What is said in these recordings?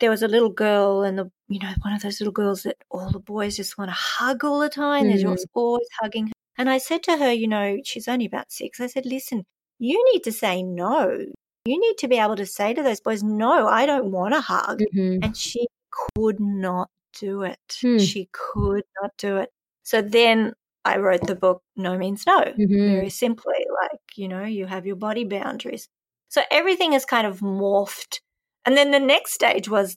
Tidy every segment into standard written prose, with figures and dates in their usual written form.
there was a little girl and the, you know, one of those little girls that all the boys just want to hug all the time. Mm-hmm. They're just always hugging her. And I said to her, you know, she's only about 6. I said, listen, you need to say no. You need to be able to say to those boys, no, I don't want a hug. Mm-hmm. And she could not do it. Mm. She could not do it. So then I wrote the book, No Means No, mm-hmm. very simply, like, you know, you have your body boundaries. So everything has kind of morphed. And then the next stage was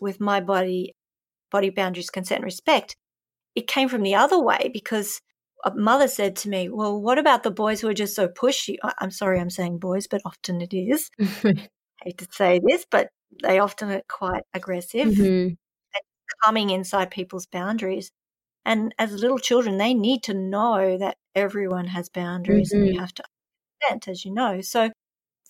with My Body, Body Boundaries, Consent and Respect. It came from the other way because a mother said to me, well, what about the boys who are just so pushy? I'm sorry I'm saying boys, but often it is. I hate to say this, but they often are quite aggressive mm-hmm. and coming inside people's boundaries. And as little children, they need to know that everyone has boundaries mm-hmm. and you have to understand, as you know. So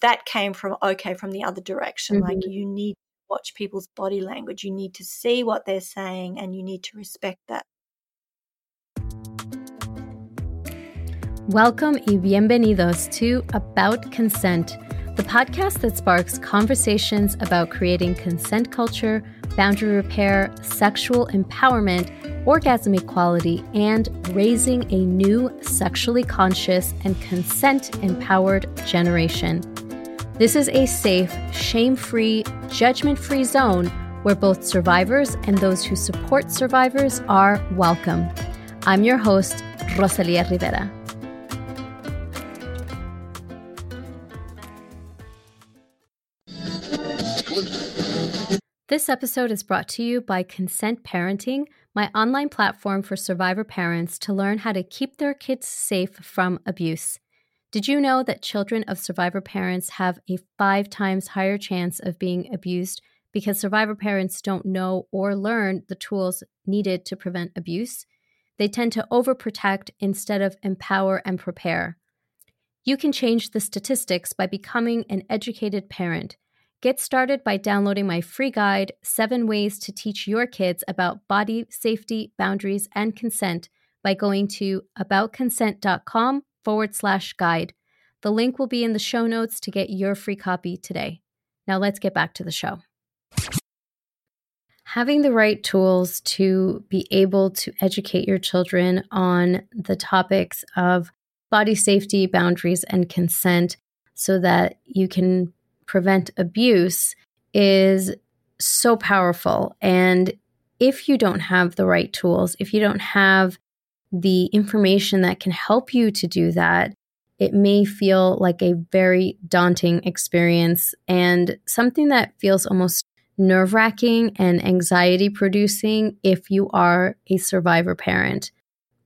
that came from, okay, from the other direction, mm-hmm. like you need to watch people's body language. You need to see what they're saying and you need to respect that. Welcome y bienvenidos to About Consent, the podcast that sparks conversations about creating consent culture, boundary repair, sexual empowerment, orgasm equality, and raising a new sexually conscious and consent-empowered generation. This is a safe, shame-free, judgment-free zone where both survivors and those who support survivors are welcome. I'm your host, Rosalía Rivera. This episode is brought to you by Consent Parenting, my online platform for survivor parents to learn how to keep their kids safe from abuse. Did you know that children of survivor parents have a 5 times higher chance of being abused because survivor parents don't know or learn the tools needed to prevent abuse? They tend to overprotect instead of empower and prepare. You can change the statistics by becoming an educated parent. Get started by downloading my free guide, 7 Ways to Teach Your Kids About Body Safety, Boundaries, and Consent by going to aboutconsent.com/guide. The link will be in the show notes to get your free copy today. Now let's get back to the show. Having the right tools to be able to educate your children on the topics of body safety, boundaries, and consent so that you can prevent abuse is so powerful. And if you don't have the right tools, if you don't have the information that can help you to do that, it may feel like a very daunting experience and something that feels almost nerve-wracking and anxiety-producing if you are a survivor parent.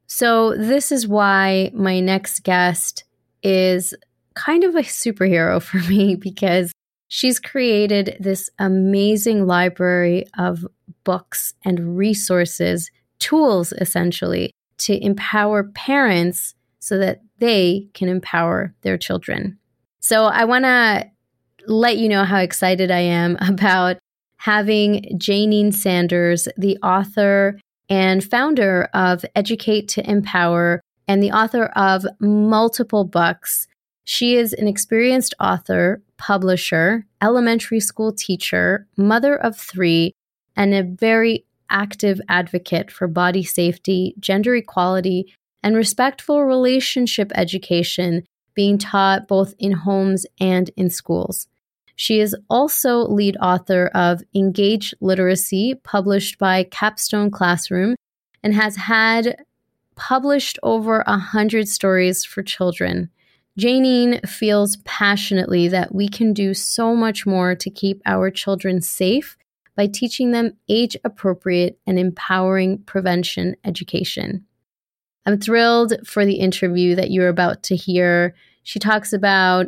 So this is why my next guest is kind of a superhero for me because she's created this amazing library of books and resources, tools essentially, to empower parents so that they can empower their children. So I want to let you know how excited I am about having Jayneen Sanders, the author and founder of Educate to Empower and the author of multiple books. She is an experienced author, publisher, elementary school teacher, mother of 3, and a very active advocate for body safety, gender equality, and respectful relationship education being taught both in homes and in schools. She is also lead author of Engage Literacy, published by Capstone Classroom, and has had published over 100 stories for children. Jayneen feels passionately that we can do so much more to keep our children safe by teaching them age-appropriate and empowering prevention education. I'm thrilled for the interview that you're about to hear. She talks about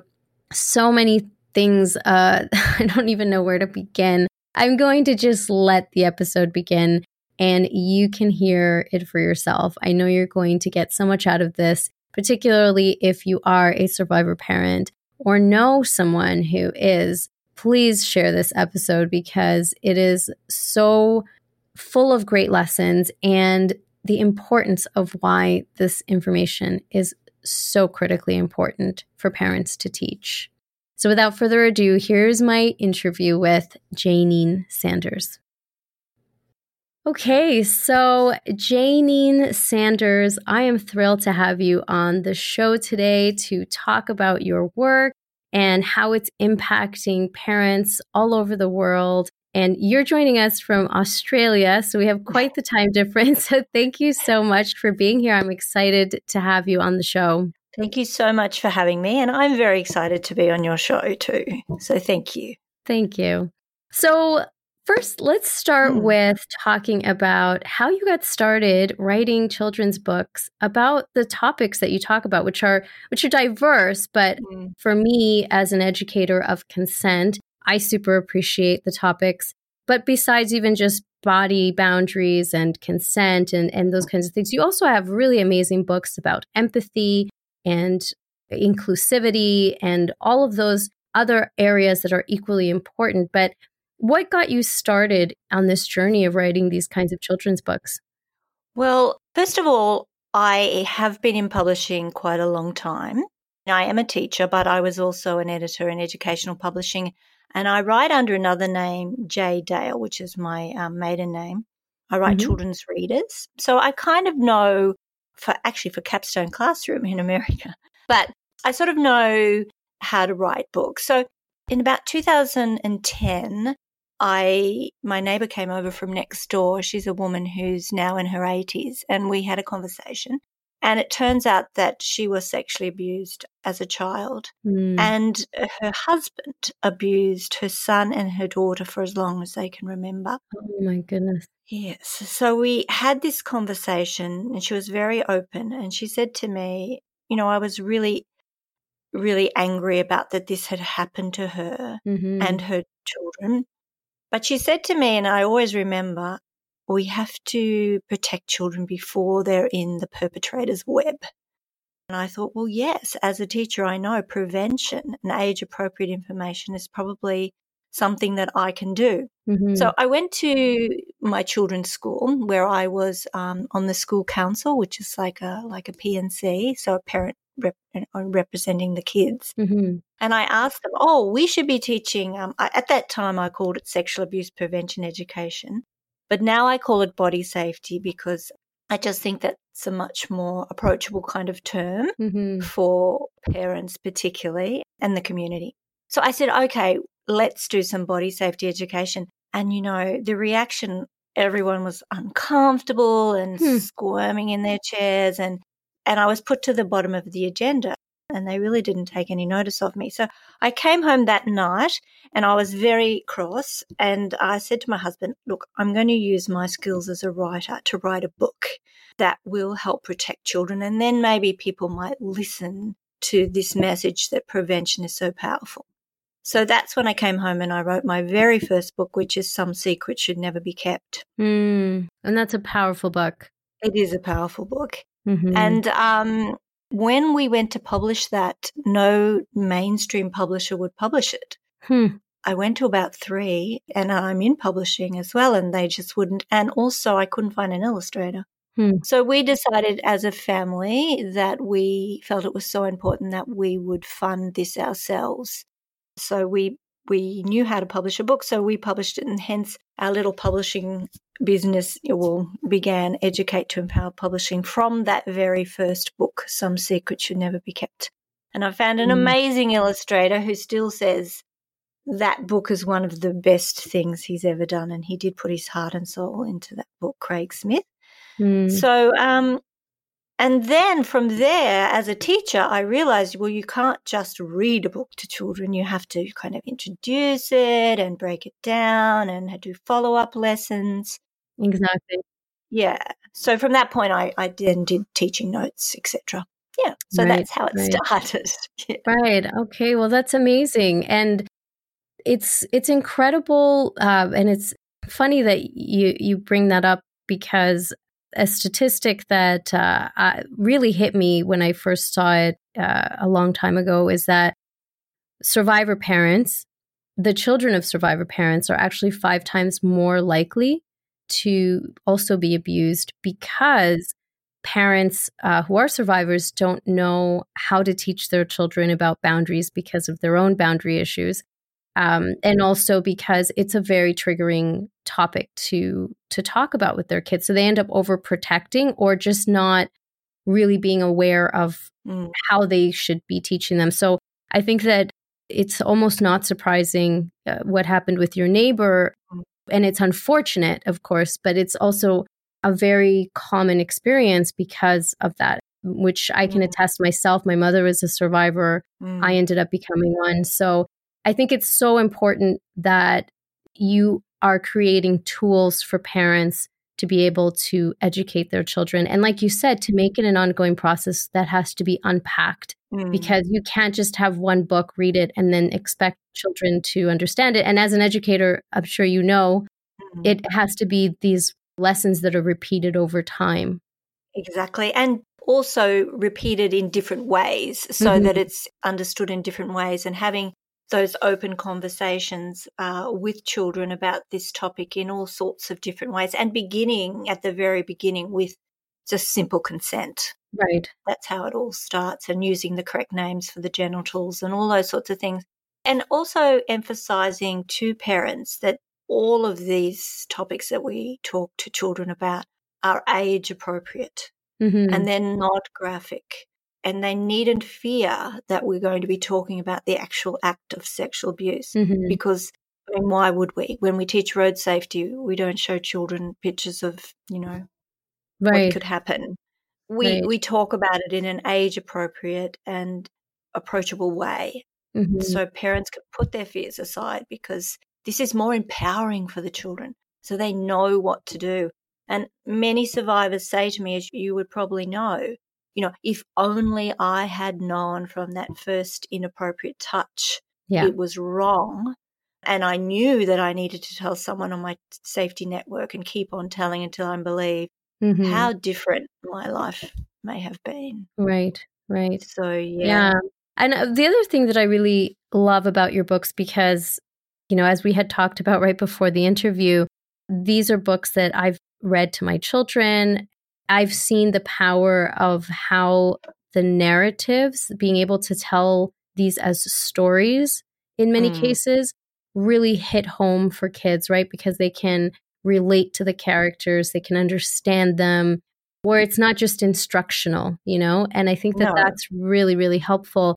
so many things. I don't even know where to begin. I'm going to just let the episode begin and you can hear it for yourself. I know you're going to get so much out of this, particularly if you are a survivor parent or know someone who is. Please share this episode because it is so full of great lessons and the importance of why this information is so critically important for parents to teach. So without further ado, here's my interview with Jayneen Sanders. Okay, so Jayneen Sanders, I am thrilled to have you on the show today to talk about your work and how it's impacting parents all over the world. And you're joining us from Australia, so we have quite the time difference. So thank you so much for being here. I'm excited to have you on the show. Thank you so much for having me. And I'm very excited to be on your show too. So thank you. Thank you. So first, let's start with talking about how you got started writing children's books about the topics that you talk about, which are diverse. But for me, as an educator of consent, I super appreciate the topics, but besides even just body boundaries and consent and those kinds of things, you also have really amazing books about empathy and inclusivity and all of those other areas that are equally important. But what got you started on this journey of writing these kinds of children's books? Well, first of all, I have been in publishing quite a long time. I am a teacher, but I was also an editor in educational publishing. And I write under another name, Jay Dale, which is my maiden name. I write children's readers. So I kind of know, for Capstone Classroom in America, but I sort of know how to write books. So in about 2010, my neighbour came over from next door. She's a woman who's now in her 80s, and we had a conversation. And it turns out that she was sexually abused as a child, and her husband abused her son and her daughter for as long as they can remember. Oh, my goodness. Yes. So we had this conversation, and she was very open, and she said to me, you know, I was really, really angry about that this had happened to her and her children. But she said to me, and I always remember, we have to protect children before they're in the perpetrator's web. And I thought, well, yes, as a teacher, I know prevention and age-appropriate information is probably something that I can do. So I went to my children's school where I was on the school council, which is like a PNC, so a parent representing the kids. And I asked them, we should be teaching, at that time I called it sexual abuse prevention education. But now I call it body safety because I just think that's a much more approachable kind of term for parents particularly and the community. So I said, okay, let's do some body safety education. And, you know, the reaction, everyone was uncomfortable and squirming in their chairs and I was put to the bottom of the agenda and they really didn't take any notice of me. So I came home that night and I was very cross and I said to my husband, look, I'm going to use my skills as a writer to write a book that will help protect children and then maybe people might listen to this message that prevention is so powerful. So that's when I came home and I wrote my very first book, which is Some Secrets Should Never Be Kept. And that's a powerful book. It is a powerful book. And when we went to publish that, no mainstream publisher would publish it. I went to about three and I'm in publishing as well and they just wouldn't. And also I couldn't find an illustrator. So we decided as a family that we felt it was so important that we would fund this ourselves. So we knew how to publish a book, so we published it and hence our little publishing business began Educate to Empower Publishing from that very first book, Some Secrets Should Never Be Kept. And I found an amazing illustrator who still says that book is one of the best things he's ever done and he did put his heart and soul into that book, Craig Smith. So and then from there, as a teacher, I realized, well, you can't just read a book to children. You have to kind of introduce it and break it down and do follow-up lessons. Exactly. Yeah. So from that point, I then did teaching notes, etc. Yeah. So that's how it started. Yeah. Right. Okay. Well, that's amazing. And it's incredible. And it's funny that you bring that up because a statistic that really hit me when I first saw it a long time ago is that survivor parents, the children of survivor parents, are actually 5 times more likely to also be abused because parents who are survivors don't know how to teach their children about boundaries because of their own boundary issues. And also because it's a very triggering topic to talk about with their kids. So they end up overprotecting or just not really being aware of how they should be teaching them. So I think that it's almost not surprising what happened with your neighbor. And it's unfortunate, of course, but it's also a very common experience because of that, which I can attest myself. My mother was a survivor. I ended up becoming one. So I think it's so important that you are creating tools for parents to be able to educate their children. And like you said, to make it an ongoing process that has to be unpacked because you can't just have one book, read it, and then expect children to understand it. And as an educator, I'm sure you know, it has to be these lessons that are repeated over time. Exactly. And also repeated in different ways so that it's understood in different ways, and having those open conversations with children about this topic in all sorts of different ways, and beginning at the very beginning with just simple consent. Right. That's how it all starts, and using the correct names for the genitals and all those sorts of things. And also emphasising to parents that all of these topics that we talk to children about are age appropriate and they're not graphic. And they needn't fear that we're going to be talking about the actual act of sexual abuse because, I mean, why would we? When we teach road safety, we don't show children pictures of, you know, what could happen. We talk about it in an age-appropriate and approachable way so parents can put their fears aside, because this is more empowering for the children so they know what to do. And many survivors say to me, as you would probably know, you know, if only I had known from that first inappropriate touch it was wrong, and I knew that I needed to tell someone on my safety network and keep on telling until I'm believed, how different my life may have been. Right, right. So, yeah. And the other thing that I really love about your books, because, you know, as we had talked about right before the interview, these are books that I've read to my children. I've seen the power of how the narratives, being able to tell these as stories in many cases, really hit home for kids, right? Because they can relate to the characters, they can understand them, where it's not just instructional, you know? And I think that that's really, really helpful.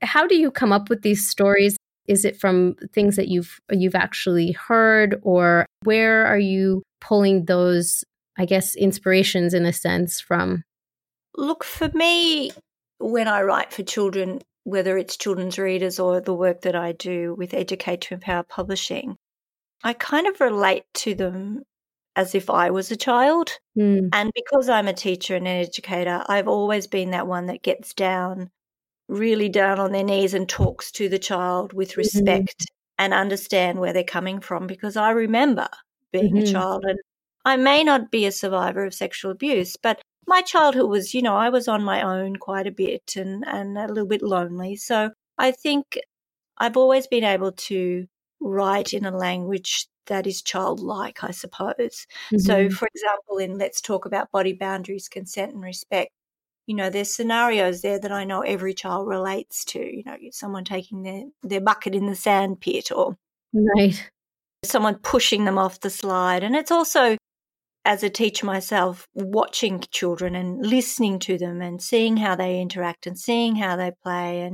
How do you come up with these stories? Is it from things that you've actually heard, or where are you pulling those, I guess, inspirations in a sense from? Look, for me, when I write for children, whether it's children's readers or the work that I do with Educate to Empower Publishing, I kind of relate to them as if I was a child. And because I'm a teacher and an educator, I've always been that one that gets down, really down on their knees, and talks to the child with respect and understand where they're coming from, because I remember being a child. And I may not be a survivor of sexual abuse, but my childhood was, you know, I was on my own quite a bit and a little bit lonely. So I think I've always been able to write in a language that is childlike, I suppose. So, for example, in Let's Talk About Body Boundaries, Consent and Respect, you know, there's scenarios there that I know every child relates to, you know, someone taking their bucket in the sand pit, or someone pushing them off the slide. And it's also, as a teacher myself, watching children and listening to them and seeing how they interact and seeing how they play,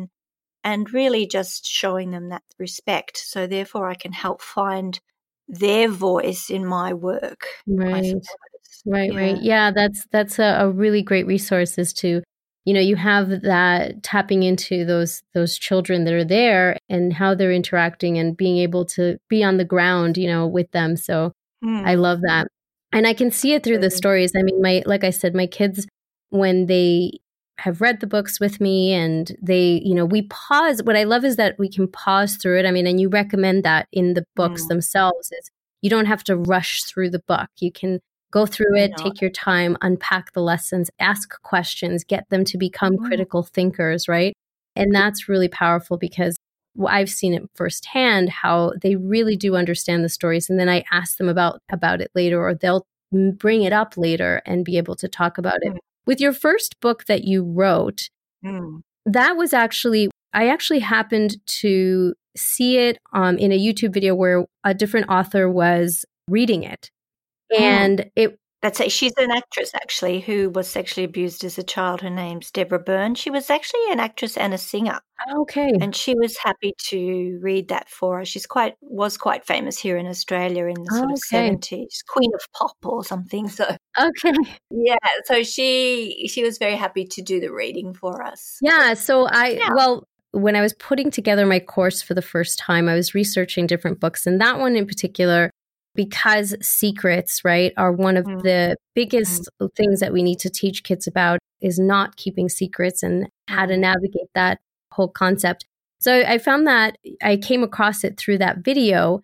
and really just showing them that respect. So therefore I can help find their voice in my work. Right. Yeah, that's a really great resource, is to, you know, you have that tapping into those children that are there and how they're interacting, and being able to be on the ground, you know, with them. So I love that. And I can see it through the stories. I mean, like I said, my kids, when they have read the books with me, and they, you know, we pause. What I love is that we can pause through it. I mean, and you recommend that in the books themselves, is you don't have to rush through the book. You can go through it, take your time, unpack the lessons, ask questions, get them to become critical thinkers, right? And that's really powerful, because I've seen it firsthand how they really do understand the stories, and then I ask them about it later, or they'll bring it up later and be able to talk about it. With your first book that you wrote, that was actually, I actually happened to see it in a YouTube video where a different author was reading it. And that's it. She's an actress, actually, who was sexually abused as a child. Her name's Deborah Byrne. She was actually an actress and a singer. Okay. And she was happy to read that for us. She's quite famous here in Australia in the sort of 70s, Queen of Pop or something. So yeah. So she was very happy to do the reading for us. Yeah. So when I was putting together my course for the first time, I was researching different books, and that one in particular, because secrets, right, are one of the biggest things that we need to teach kids about is not keeping secrets and how to navigate that whole concept. So I found that I came across it through that video,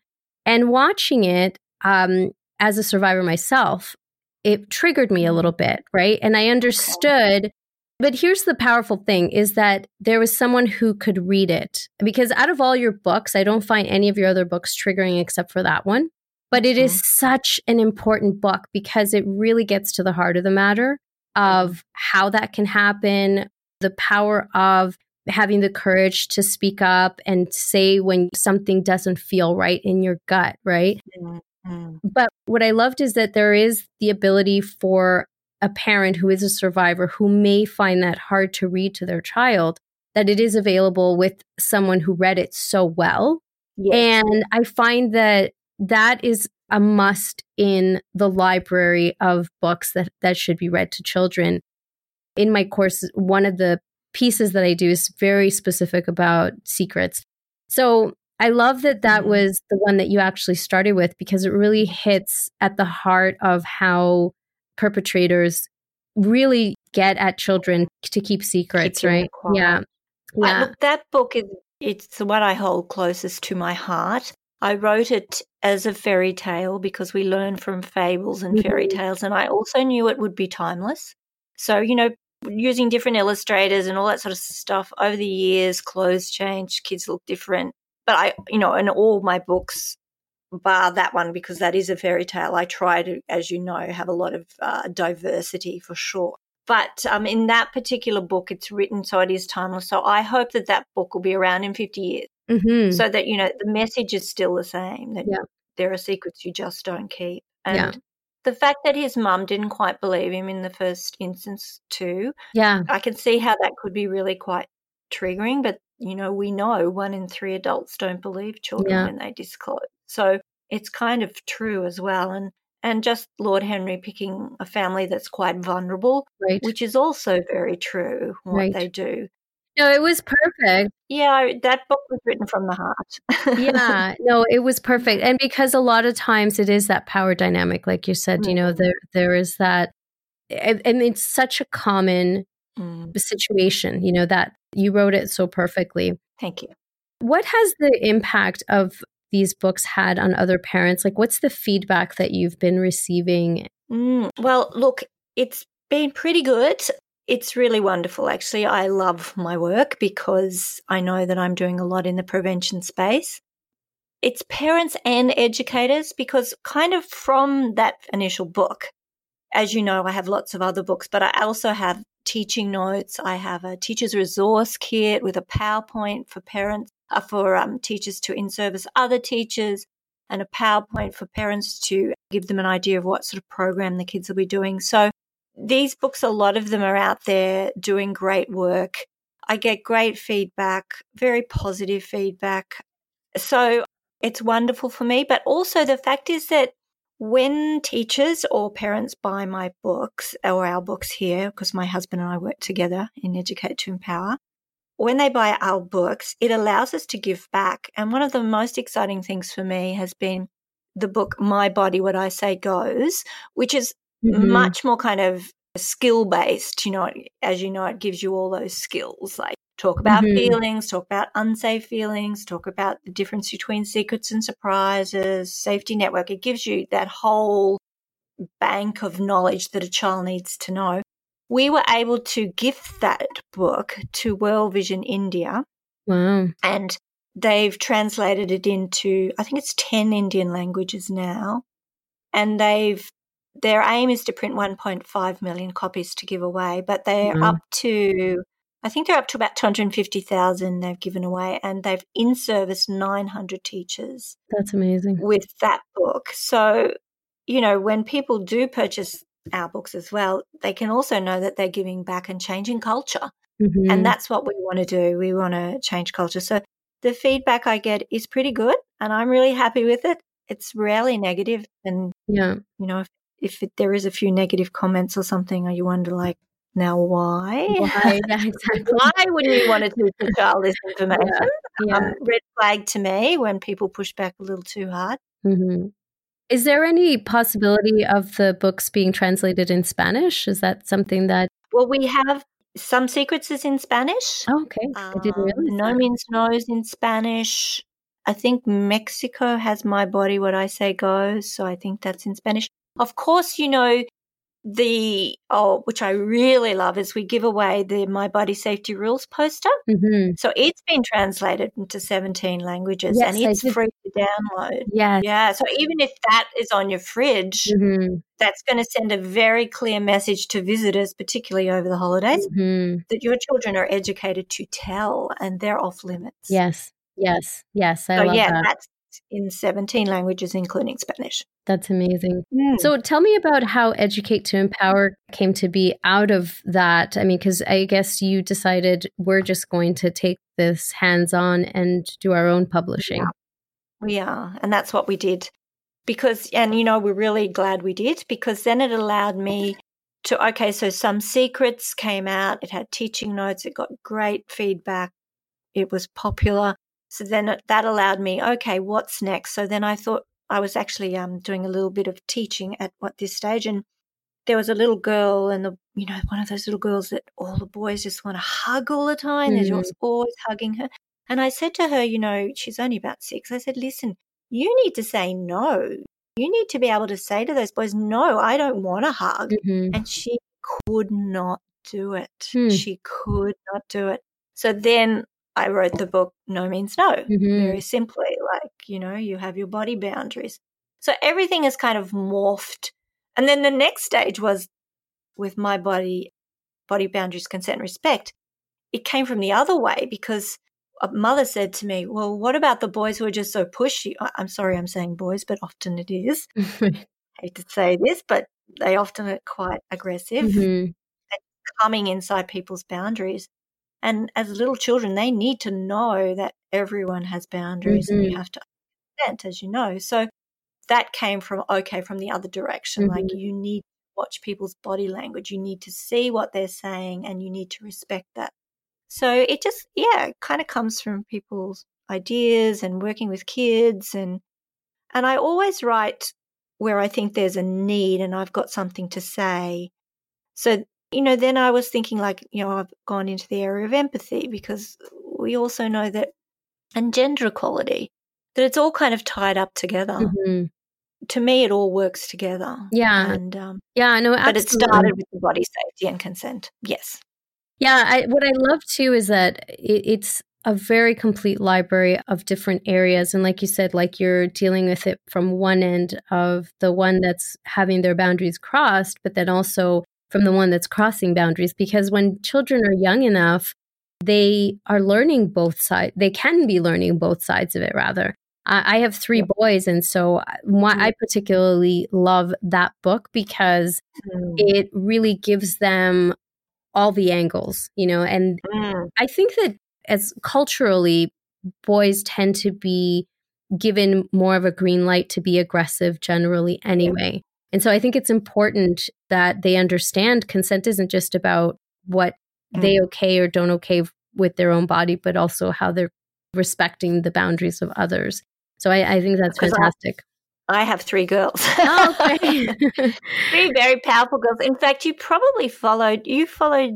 and watching it as a survivor myself, it triggered me a little bit, right? And I understood. But here's the powerful thing is that there was someone who could read it, because out of all your books, I don't find any of your other books triggering except for that one. But it is such an important book because it really gets to the heart of the matter of how that can happen, the power of having the courage to speak up and say when something doesn't feel right in your gut, right? But what I loved is that there is the ability for a parent who is a survivor who may find that hard to read to their child, that it is available with someone who read it so well. Yes. And I find that that is a must in the library of books that should be read to children. In my course, one of the pieces that I do is very specific about secrets. So I love that was the one that you actually started with, because it really hits at the heart of how perpetrators really get at children to keep secrets, right? Yeah. Look, that book, it's the one I hold closest to my heart. I wrote it as a fairy tale because we learn from fables and fairy tales, and I also knew it would be timeless. So, using different illustrators and all that sort of stuff over the years, clothes changed, kids look different. But I, in all my books, bar that one because that is a fairy tale, I try to, as you know, have a lot of diversity for sure. But in that particular book, it's written so it is timeless. So I hope that book will be around in 50 years. Mm-hmm. So that, the message is still the same, that there are secrets you just don't keep. And the fact that his mum didn't quite believe him in the first instance too, I can see how that could be really quite triggering. But, we know 1 in 3 adults don't believe children when they disclose. So it's kind of true as well. And just Lord Henry picking a family that's quite vulnerable, which is also very true what they do. No, it was perfect. Yeah, that book was written from the heart. Yeah, no, it was perfect. And because a lot of times it is that power dynamic, like you said, there is that, and it's such a common situation, that you wrote it so perfectly. Thank you. What has the impact of these books had on other parents? Like, what's the feedback that you've been receiving? Well, look, it's been pretty good. It's really wonderful, actually. I love my work because I know that I'm doing a lot in the prevention space. It's parents and educators, because kind of from that initial book, as you know, I have lots of other books, but I also have teaching notes. I have a teacher's resource kit with a PowerPoint for parents, for teachers to in-service other teachers, and a PowerPoint for parents to give them an idea of what sort of program the kids will be doing. So these books, a lot of them are out there doing great work. I get great feedback, very positive feedback. So it's wonderful for me. But also the fact is that when teachers or parents buy my books or our books here, because my husband and I work together in Educate to Empower, when they buy our books, it allows us to give back. And one of the most exciting things for me has been the book My Body, What I Say Goes, which is much more kind of skill-based, as you know, it gives you all those skills, like talk about feelings, talk about unsafe feelings, talk about the difference between secrets and surprises, safety network. It gives you that whole bank of knowledge that a child needs to know. We were able to gift that book to World Vision India. Wow. And they've translated it into, I think it's 10 Indian languages now, and they've Their aim is to print 1.5 million copies to give away, but they're up to about 250,000 they've given away, and they've in-serviced 900 teachers. That's amazing. With that book. So, you know, when people do purchase our books as well, they can also know that they're giving back and changing culture. Mm-hmm. And that's what we want to do. We want to change culture. So the feedback I get is pretty good, and I'm really happy with it. It's rarely negative. And, you know, if there is a few negative comments or something, or you wonder, like, now why? Yeah, exactly. Why would we want to teach the child this information? Yeah. Red flag to me when people push back a little too hard. Mm-hmm. Is there any possibility of the books being translated in Spanish? Is that something that... Well, we have Some Secrets is in Spanish. Oh, okay. I didn't realize No Means No is in Spanish. I think Mexico has My Body, What I Say Goes, so I think that's in Spanish. Of course, you know, which I really love is we give away the My Body Safety Rules poster. Mm-hmm. So it's been translated into 17 languages, yes, and it's free to download. Yes. Yeah. So even if that is on your fridge, mm-hmm. that's going to send a very clear message to visitors, particularly over the holidays, mm-hmm. that your children are educated to tell and they're off limits. Yes. Yes. Yes. I love that. That's in 17 languages, including Spanish. That's amazing. Mm. So tell me about how Educate to Empower came to be out of that. I mean, because I guess you decided we're just going to take this hands-on and do our own publishing. We are. And that's what we did. Because, and you know, we're really glad we did, because then it allowed me to, so Some Secrets came out. It had teaching notes. It got great feedback. It was popular. So then that allowed me, what's next? So then I thought, I was actually doing a little bit of teaching at this stage, and there was a little girl, and one of those little girls that all the boys just want to hug all the time. Mm-hmm. They're just always hugging her. And I said to her, she's only about 6. I said, listen, you need to say no. You need to be able to say to those boys, no, I don't want a hug. Mm-hmm. And she could not do it. Mm. She could not do it. So then I wrote the book No Means No, mm-hmm. very simply, you have your body boundaries. So everything is kind of morphed. And then the next stage was with My Body, Body Boundaries, Consent and Respect. It came from the other way, because a mother said to me, well, what about the boys who are just so pushy? I'm sorry I'm saying boys, but often it is. I hate to say this, but they often are quite aggressive mm-hmm. and coming inside people's boundaries. And as little children, they need to know that everyone has boundaries mm-hmm. and you have to understand, as you know. So that came from the other direction. Mm-hmm. Like, you need to watch people's body language. You need to see what they're saying and you need to respect that. So it just, it kind of comes from people's ideas and working with kids. And I always write where I think there's a need and I've got something to say. So then I was thinking, I've gone into the area of empathy, because we also know that, and gender equality, that it's all kind of tied up together. Mm-hmm. To me, it all works together. Yeah. And, absolutely. But it started with the body safety and consent. Yes. Yeah. What I love too is that it's a very complete library of different areas. And like you said, like, you're dealing with it from one end of the one that's having their boundaries crossed, but then also from the one that's crossing boundaries, because when children are young enough, they are learning both sides. They can be learning both sides of it, rather. I have 3 boys, and so I particularly love that book because it really gives them all the angles, and I think that as culturally, boys tend to be given more of a green light to be aggressive generally anyway. Yeah. And so I think it's important that they understand consent isn't just about what they okay or don't okay with their own body, but also how they're respecting the boundaries of others. So I think that's fantastic. I have 3 girls. Oh, okay. 3 very powerful girls. In fact, you probably followed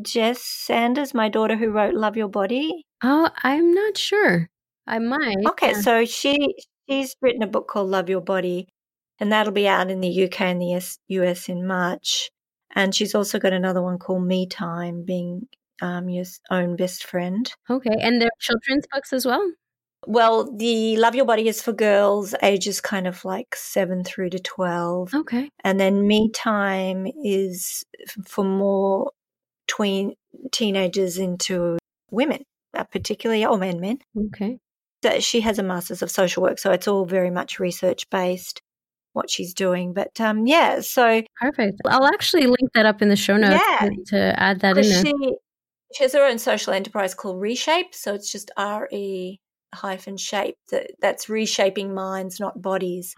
Jess Sanders, my daughter, who wrote Love Your Body. Oh, I'm not sure. I might. Okay, so she's written a book called Love Your Body. And that'll be out in the UK and the US in March. And she's also got another one called Me Time, being your own best friend. Okay. And they're children's books as well? Well, the Love Your Body is for girls ages kind of like 7 through to 12. Okay. And then Me Time is for more teenagers into women, particularly old men. Okay. So she has a master's of social work, so it's all very much research-based, what she's doing. But, yeah, so. Perfect. I'll actually link that up in the show notes to add that in there. She has her own social enterprise called Reshape, so it's just RE-Shape. That's reshaping minds, not bodies.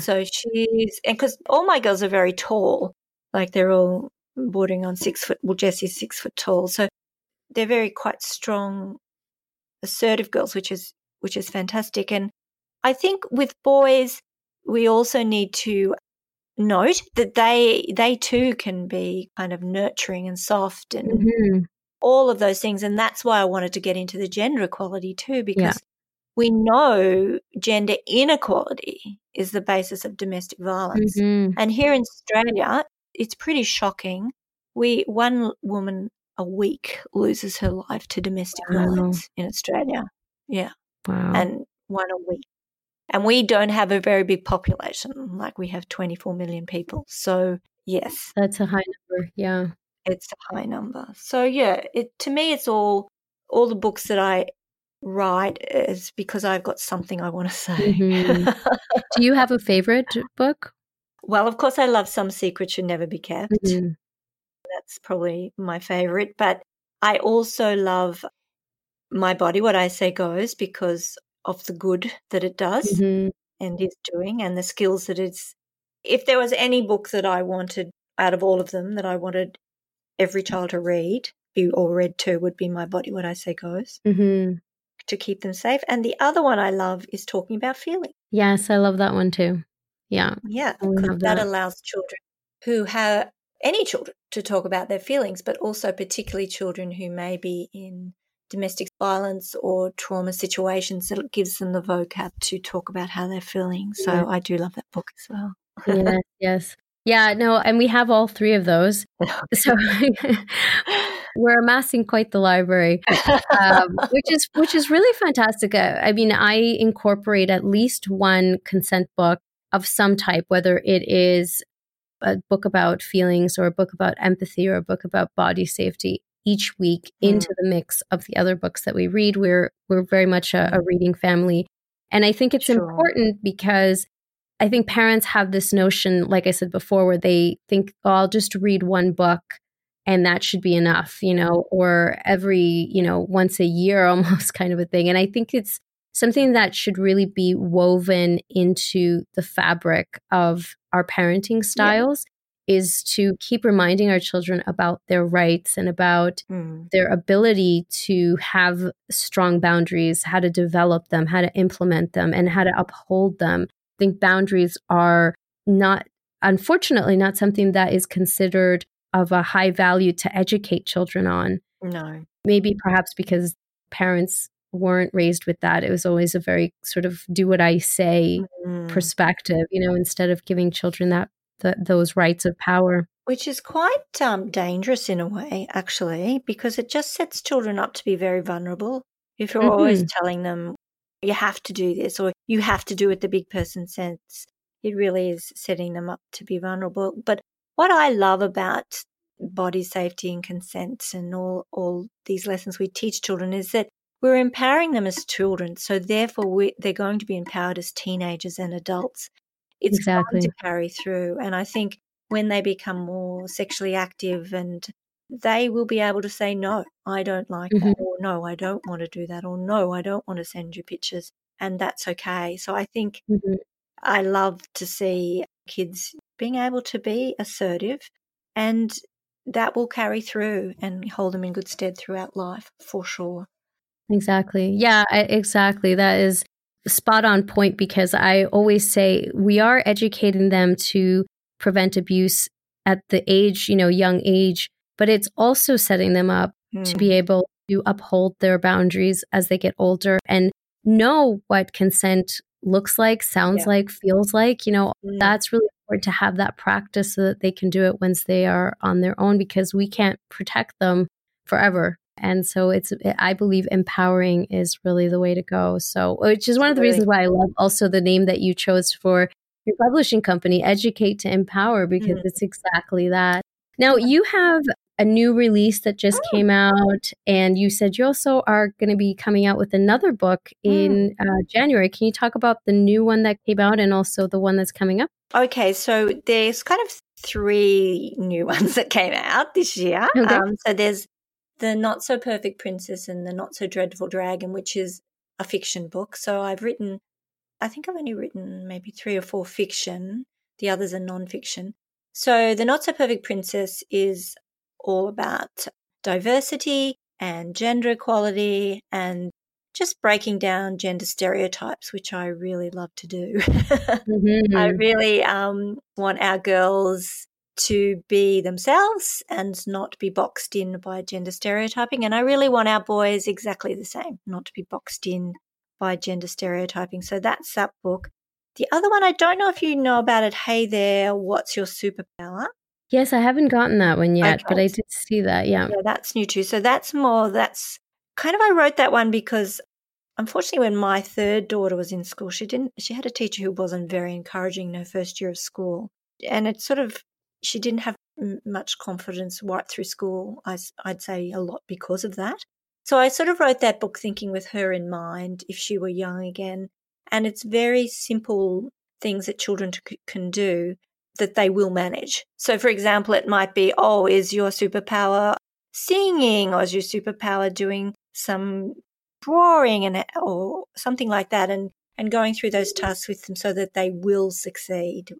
So and because all my girls are very tall, like they're all bordering on 6 foot. Well, Jessie's 6 foot tall, so they're very quite strong, assertive girls, which is fantastic. And I think with boys, we also need to note that they too can be kind of nurturing and soft and all of those things. And that's why I wanted to get into the gender equality too, because we know gender inequality is the basis of domestic violence. And here in Australia, it's pretty shocking. One woman a week loses her life to domestic violence in Australia. Yeah. Wow. And one a week. And we don't have a very big population. Like, we have 24 million people. So, yes. That's a high number. Yeah. It's a high number. So, yeah, to me it's all the books that I write is because I've got something I want to say. Do you have a favorite book? Well, of course I love Some Secrets Should Never Be Kept. That's probably my favorite. But I also love My Body, What I Say Goes, because of the good that it does and is doing, and the skills that it's – if there was any book that I wanted out of all of them that I wanted – every child to read to would be My Body, What I Say Goes, to keep them safe. And the other one I love is Talking About Feeling. Yes, I love that one too. Yeah. Yeah, because that allows children who have any children to talk about their feelings, but also particularly children who may be in domestic violence or trauma situations, that gives them the vocab to talk about how they're feeling. So I do love that book as well. Yes. Yeah, no, and we have all three of those. So we're amassing quite the library, which is really fantastic. I mean, I incorporate at least one consent book of some type, whether it is a book about feelings or a book about empathy or a book about body safety each week into the mix of the other books that we read. We're very much a reading family. And I think it's important because I think parents have this notion, like I said before, where they think, oh, I'll just read one book and that should be enough, or every, once a year almost kind of a thing. And I think it's something that should really be woven into the fabric of our parenting styles, is to keep reminding our children about their rights and about their ability to have strong boundaries, how to develop them, how to implement them, and how to uphold them. I think boundaries are unfortunately not something that is considered of a high value to educate children on. No. Maybe perhaps because parents weren't raised with that. It was always a very sort of do what I say perspective, instead of giving children those rights of power. Which is quite dangerous in a way, actually, because it just sets children up to be very vulnerable. If you're always telling them, you have to do this, or you have to do what the big person says, it really is setting them up to be vulnerable. But what I love about body safety and consent and all these lessons we teach children is that we're empowering them as children. So therefore, they're going to be empowered as teenagers and adults. It's fun to carry through. And I think when they become more sexually active, and they will be able to say, no, I don't like that, or no, I don't want to do that, or no, I don't want to send you pictures, and that's okay. So I think I love to see kids being able to be assertive, and that will carry through and hold them in good stead throughout life for sure. Exactly. Yeah, exactly. That is spot on point, because I always say we are educating them to prevent abuse at the age, young age, but it's also setting them up to be able to uphold their boundaries as they get older and know what consent looks like, sounds like, feels like. That's really important to have that practice so that they can do it once they are on their own, because we can't protect them forever. And so I believe empowering is really the way to go. So, which is one of the reasons why I love also the name that you chose for your publishing company, Educate to Empower, because it's exactly that. Now, you have a new release that just came out, and you said you also are going to be coming out with another book in January. Can you talk about the new one that came out and also the one that's coming up? Okay, so there's kind of three new ones that came out this year. Okay. So there's The Not-So-Perfect Princess and The Not-So-Dreadful Dragon, which is a fiction book. So I think I've only written maybe 3 or 4 fiction. The others are non-fiction. So The Not-So-Perfect Princess is all about diversity and gender equality and just breaking down gender stereotypes, which I really love to do. I really want our girls to be themselves and not be boxed in by gender stereotyping. And I really want our boys exactly the same, not to be boxed in by gender stereotyping. So that's that book. The other one, I don't know if you know about it, Hey There, What's Your Superpower? Yes, I haven't gotten that one yet, but I did see that, yeah. Yeah, that's new too. So that's kind of, I wrote that one because unfortunately when my third daughter was in school, she had a teacher who wasn't very encouraging in her first year of school. And it sort of, she didn't have much confidence right through school, I'd say a lot because of that. So I sort of wrote that book thinking with her in mind if she were young again. And it's very simple things that children can do that they will manage. So, for example, it might be, is your superpower singing, or is your superpower doing some drawing or something like that, and going through those tasks with them so that they will succeed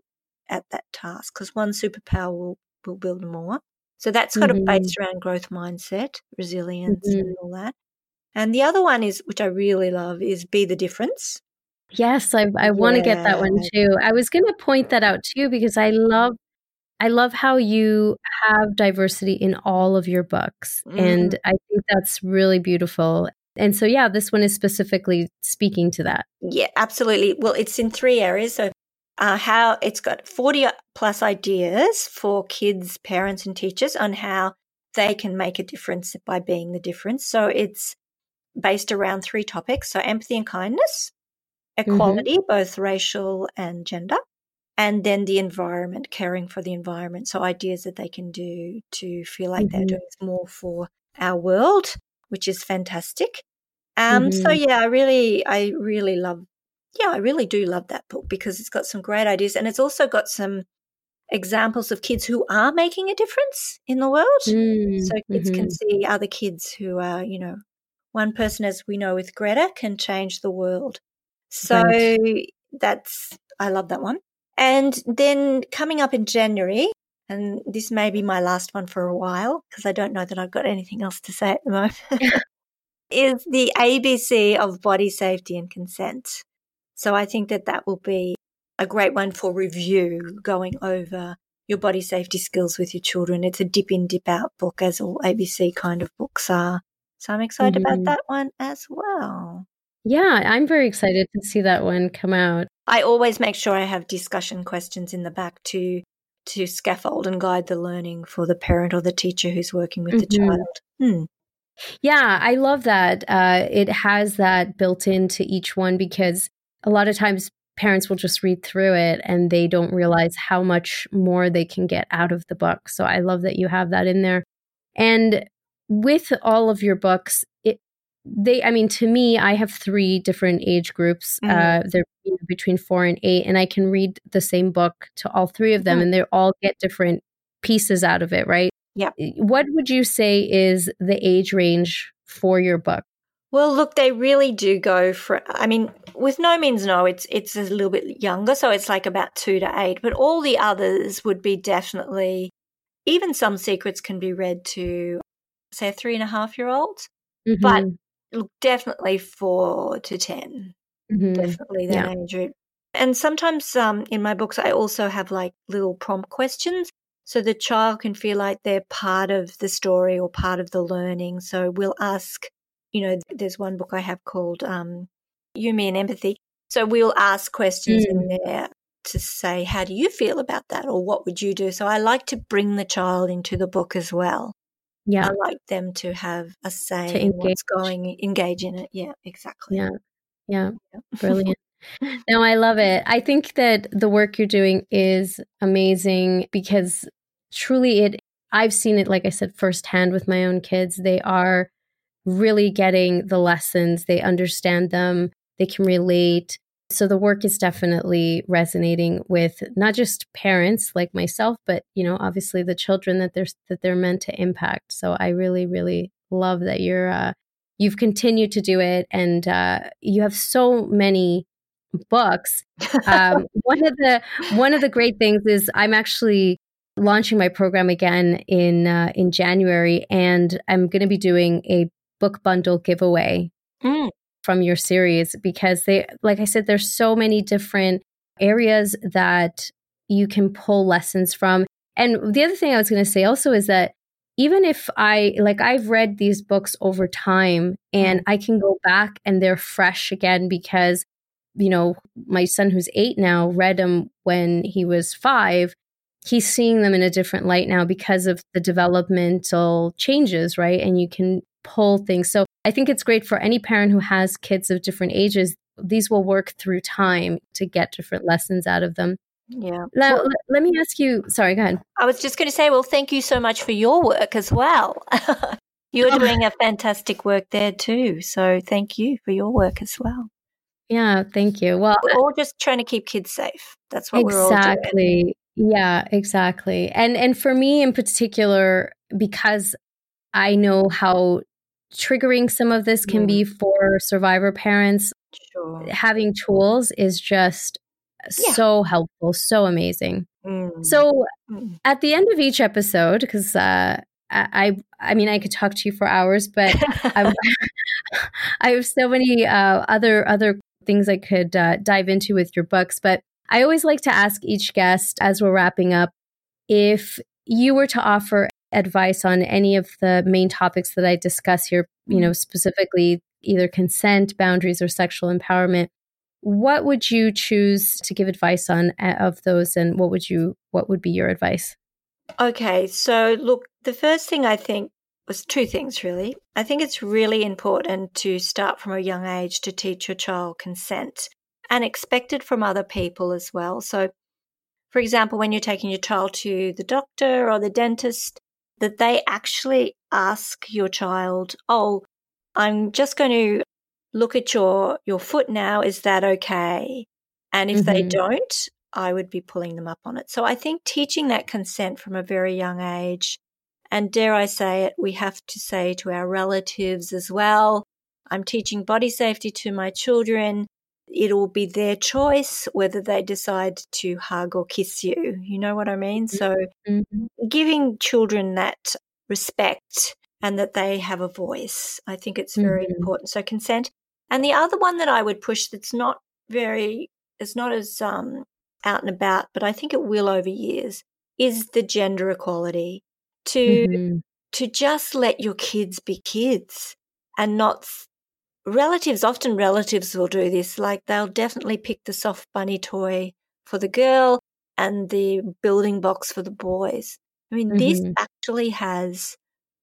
at that task, because one superpower will build more. So that's kind of based around growth mindset, resilience, and all that. And the other one is, which I really love, is Be the Difference. Yes, I want to get that one too. I was going to point that out too, because I love how you have diversity in all of your books. And I think that's really beautiful. And so, yeah, this one is specifically speaking to that. Yeah, absolutely. Well, it's in 3 areas. So how it's got 40 plus ideas for kids, parents and teachers on how they can make a difference by being the difference. So it's based around 3 topics. So empathy and kindness, equality, both racial and gender, and then the environment, caring for the environment. So ideas that they can do to feel like they're doing more for our world, which is fantastic. So yeah, I really do love that book, because it's got some great ideas, and it's also got some examples of kids who are making a difference in the world. So kids can see other kids who are, one person, as we know with Greta, can change the world. So I love that one. And then coming up in January, and this may be my last one for a while because I don't know that I've got anything else to say at the moment, is the ABC of Body Safety and Consent. So I think that will be a great one for review, going over your body safety skills with your children. It's a dip in, dip out book, as all ABC kind of books are. So I'm excited about that one as well. Yeah, I'm very excited to see that one come out. I always make sure I have discussion questions in the back to scaffold and guide the learning for the parent or the teacher who's working with the child. Yeah, I love that. It has that built into each one, because a lot of times parents will just read through it and they don't realize how much more they can get out of the book. So I love that you have that in there. And with all of your books, to me, I have 3 different age groups. They're between 4 and 8, and I can read the same book to all 3 of them, and they all get different pieces out of it, right? Yeah. What would you say is the age range for your book? Well, look, they really do go for, with No Means No, it's a little bit younger, so it's like about 2 to 8, but all the others would be definitely, even Some Secrets can be read to, say, a 3.5-year-old, but look, definitely 4 to 10, definitely that age group. And sometimes in my books, I also have like little prompt questions so the child can feel like they're part of the story or part of the learning. So we'll ask, there's one book I have called You, Me, and Empathy. So we'll ask questions in there to say, how do you feel about that, or what would you do? So I like to bring the child into the book as well. Yeah, I like them to have a say in what's going, engage in it. Yeah, exactly. Yeah. Brilliant. No, I love it. I think that the work you're doing is amazing because truly I've seen it, like I said, firsthand with my own kids. They are really getting the lessons. They understand them. They can relate. So the work is definitely resonating with not just parents like myself, but, you know, obviously the children that they're meant to impact. So I really, really love that you've continued to do it. And you have so many books. One of the great things is I'm actually launching my program again in January, and I'm going to be doing a book bundle giveaway from your series, because they, like I said, there's so many different areas that you can pull lessons from. And the other thing I was going to say also is that even if I've read these books over time and I can go back and they're fresh again, because, you know, my son who's 8 now read them when he was 5. He's seeing them in a different light now because of the developmental changes, right? And you can pull things. So I think it's great for any parent who has kids of different ages. These will work through time to get different lessons out of them. Yeah. Now, let me ask you, sorry, go ahead. I was just going to say, well, thank you so much for your work as well. You're doing a fantastic work there too. So thank you for your work as well. Yeah, thank you. Well, we're all just trying to keep kids safe. That's what we're all doing. Exactly. Yeah, exactly. And for me in particular, because I know how triggering some of this can be for survivor parents, having tools is just so helpful, so amazing. So at the end of each episode, because I mean, I could talk to you for hours, but I have so many other things I could dive into with your books, but I always like to ask each guest as we're wrapping up, if you were to offer advice on any of the main topics that I discuss here, you know, specifically either consent, boundaries, or sexual empowerment, what would you choose to give advice on of those, and what would be your advice? Okay, so look, the first thing I think was two things really. I think it's really important to start from a young age to teach your child consent. And expect it from other people as well. So, for example, when you're taking your child to the doctor or the dentist, that they actually ask your child, oh, I'm just going to look at your foot now. Is that okay? And if they don't, I would be pulling them up on it. So I think teaching that consent from a very young age, and dare I say it, we have to say to our relatives as well, I'm teaching body safety to my children. It will be their choice whether they decide to hug or kiss you. You know what I mean? So giving children that respect and that they have a voice, I think it's very important. So consent. And the other one that I would push that's not as out and about, but I think it will over years, is the gender equality. To just let your kids be kids and not... Relatives will do this, like they'll definitely pick the soft bunny toy for the girl and the building blocks for the boys. I mean, this actually has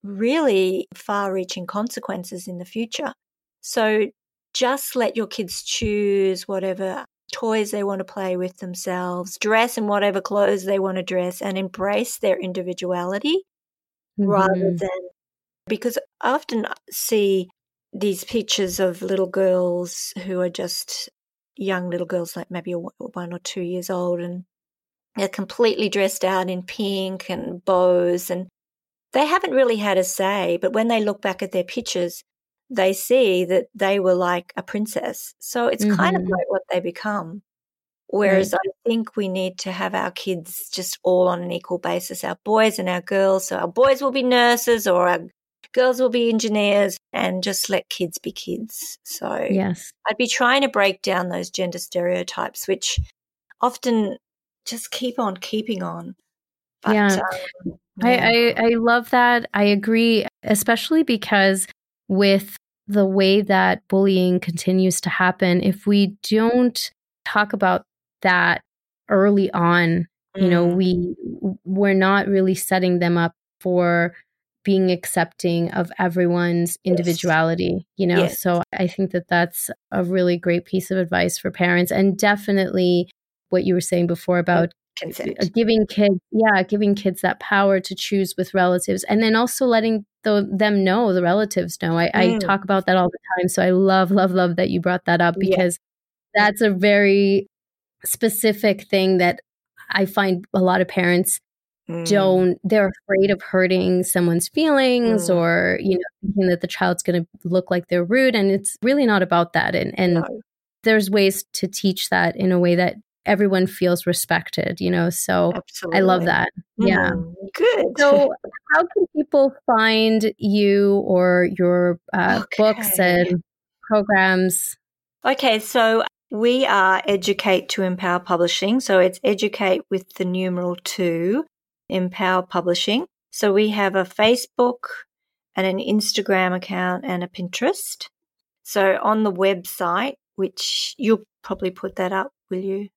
really far-reaching consequences in the future. So just let your kids choose whatever toys they want to play with themselves, dress in whatever clothes they want to dress, and embrace their individuality rather than, because I often see these pictures of little girls who are just young little girls, like maybe 1 or 2 years old, and they're completely dressed out in pink and bows, and they haven't really had a say. But when they look back at their pictures, they see that they were like a princess. So it's kind of like what they become. Whereas I think we need to have our kids just all on an equal basis, our boys and our girls. So our boys will be nurses, or our girls will be engineers, and just let kids be kids. So yes, I'd be trying to break down those gender stereotypes, which often just keep on keeping on. But, I love that. I agree, especially because with the way that bullying continues to happen, if we don't talk about that early on, you know, we're not really setting them up for being accepting of everyone's individuality, you know? Yes. So I think that that's a really great piece of advice for parents, and definitely what you were saying before about consent, giving kids that power to choose with relatives, and then also letting them know, the relatives know. I talk about that all the time. So I love that you brought that up, because that's a very specific thing that I find a lot of parents they're afraid of hurting someone's feelings or, you know, thinking that the child's going to look like they're rude. And it's really not about that. And there's ways to teach that in a way that everyone feels respected, you know, so absolutely. I love that. Yeah. Good. So how can people find you or your books and programs? Okay. So we are Educate to Empower Publishing. So it's educate with the numeral 2, Empower Publishing. So we have a Facebook and an Instagram account and a Pinterest. So on the website, which you'll probably put that up, will you?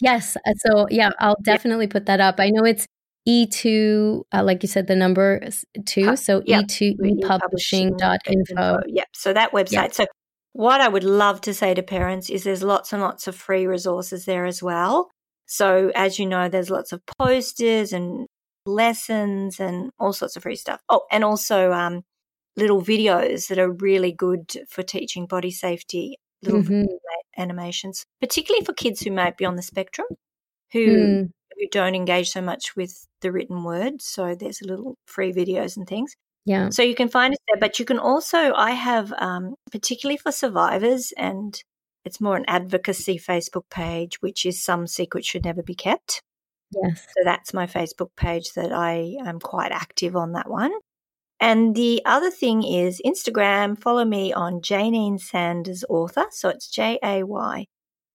Yes. So yeah, I'll definitely put that up. I know it's E2, like you said, the number 2. So e2epublishing.info. Yeah. So that website. Yep. So what I would love to say to parents is there's lots and lots of free resources there as well. So as you know, there's lots of posters and lessons and all sorts of free stuff. Oh, and also little videos that are really good for teaching body safety, little animations, particularly for kids who might be on the spectrum, who don't engage so much with the written word. So there's little free videos and things. Yeah. So you can find it there, but you can also, I have, particularly for survivors, and it's more an advocacy Facebook page, which is Some Secrets Should Never Be Kept. Yes. So that's my Facebook page that I am quite active on that one. And the other thing is Instagram. Follow me on Jayneen Sanders Author. So it's Jayneen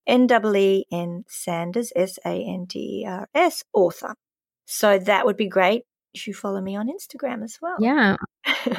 Sanders, Sanders, Author. So that would be great if you follow me on Instagram as well. Yeah.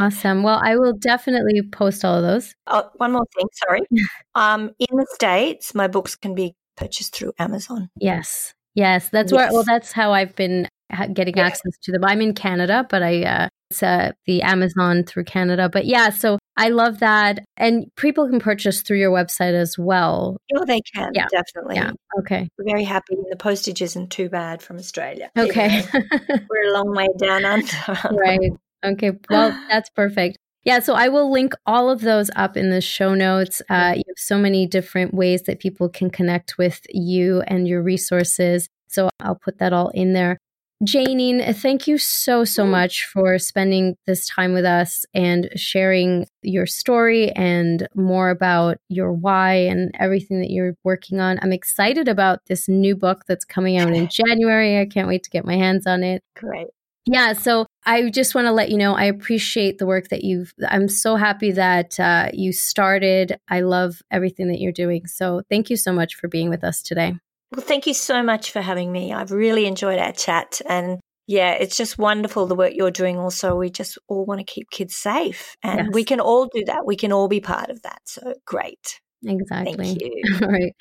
Awesome. Well, I will definitely post all of those. Oh, one more thing. Sorry. In the States, my books can be purchased through Amazon. Yes. Yes. That's where, well, that's how I've been getting access to them. I'm in Canada, but it's the Amazon through Canada. But yeah, so I love that. And people can purchase through your website as well. Oh, they can, definitely. Yeah. Okay. We're very happy. The postage isn't too bad from Australia. Okay. We're a long way down under. Right. Okay. Well, that's perfect. Yeah, so I will link all of those up in the show notes. You have so many different ways that people can connect with you and your resources. So I'll put that all in there. Jayneen, thank you so much for spending this time with us and sharing your story and more about your why and everything that you're working on. I'm excited about this new book that's coming out in January. I can't wait to get my hands on it. Great. Yeah. So I just want to let you know, I appreciate the work that I'm so happy that you started. I love everything that you're doing. So thank you so much for being with us today. Well, thank you so much for having me. I've really enjoyed our chat. And yeah, it's just wonderful the work you're doing also. We just all want to keep kids safe, and we can all do that. We can all be part of that. So great. Exactly. Thank you. All right.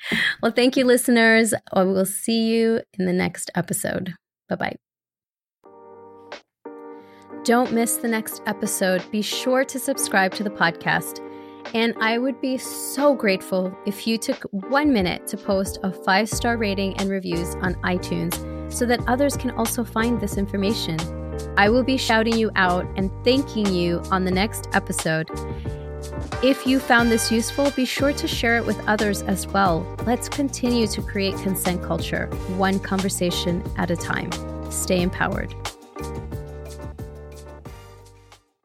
Well, thank you, listeners. I will see you in the next episode. Bye-bye. Don't miss the next episode. Be sure to subscribe to the podcast. And I would be so grateful if you took 1 minute to post a 5-star rating and reviews on iTunes so that others can also find this information. I will be shouting you out and thanking you on the next episode. If you found this useful, be sure to share it with others as well. Let's continue to create consent culture, one conversation at a time. Stay empowered.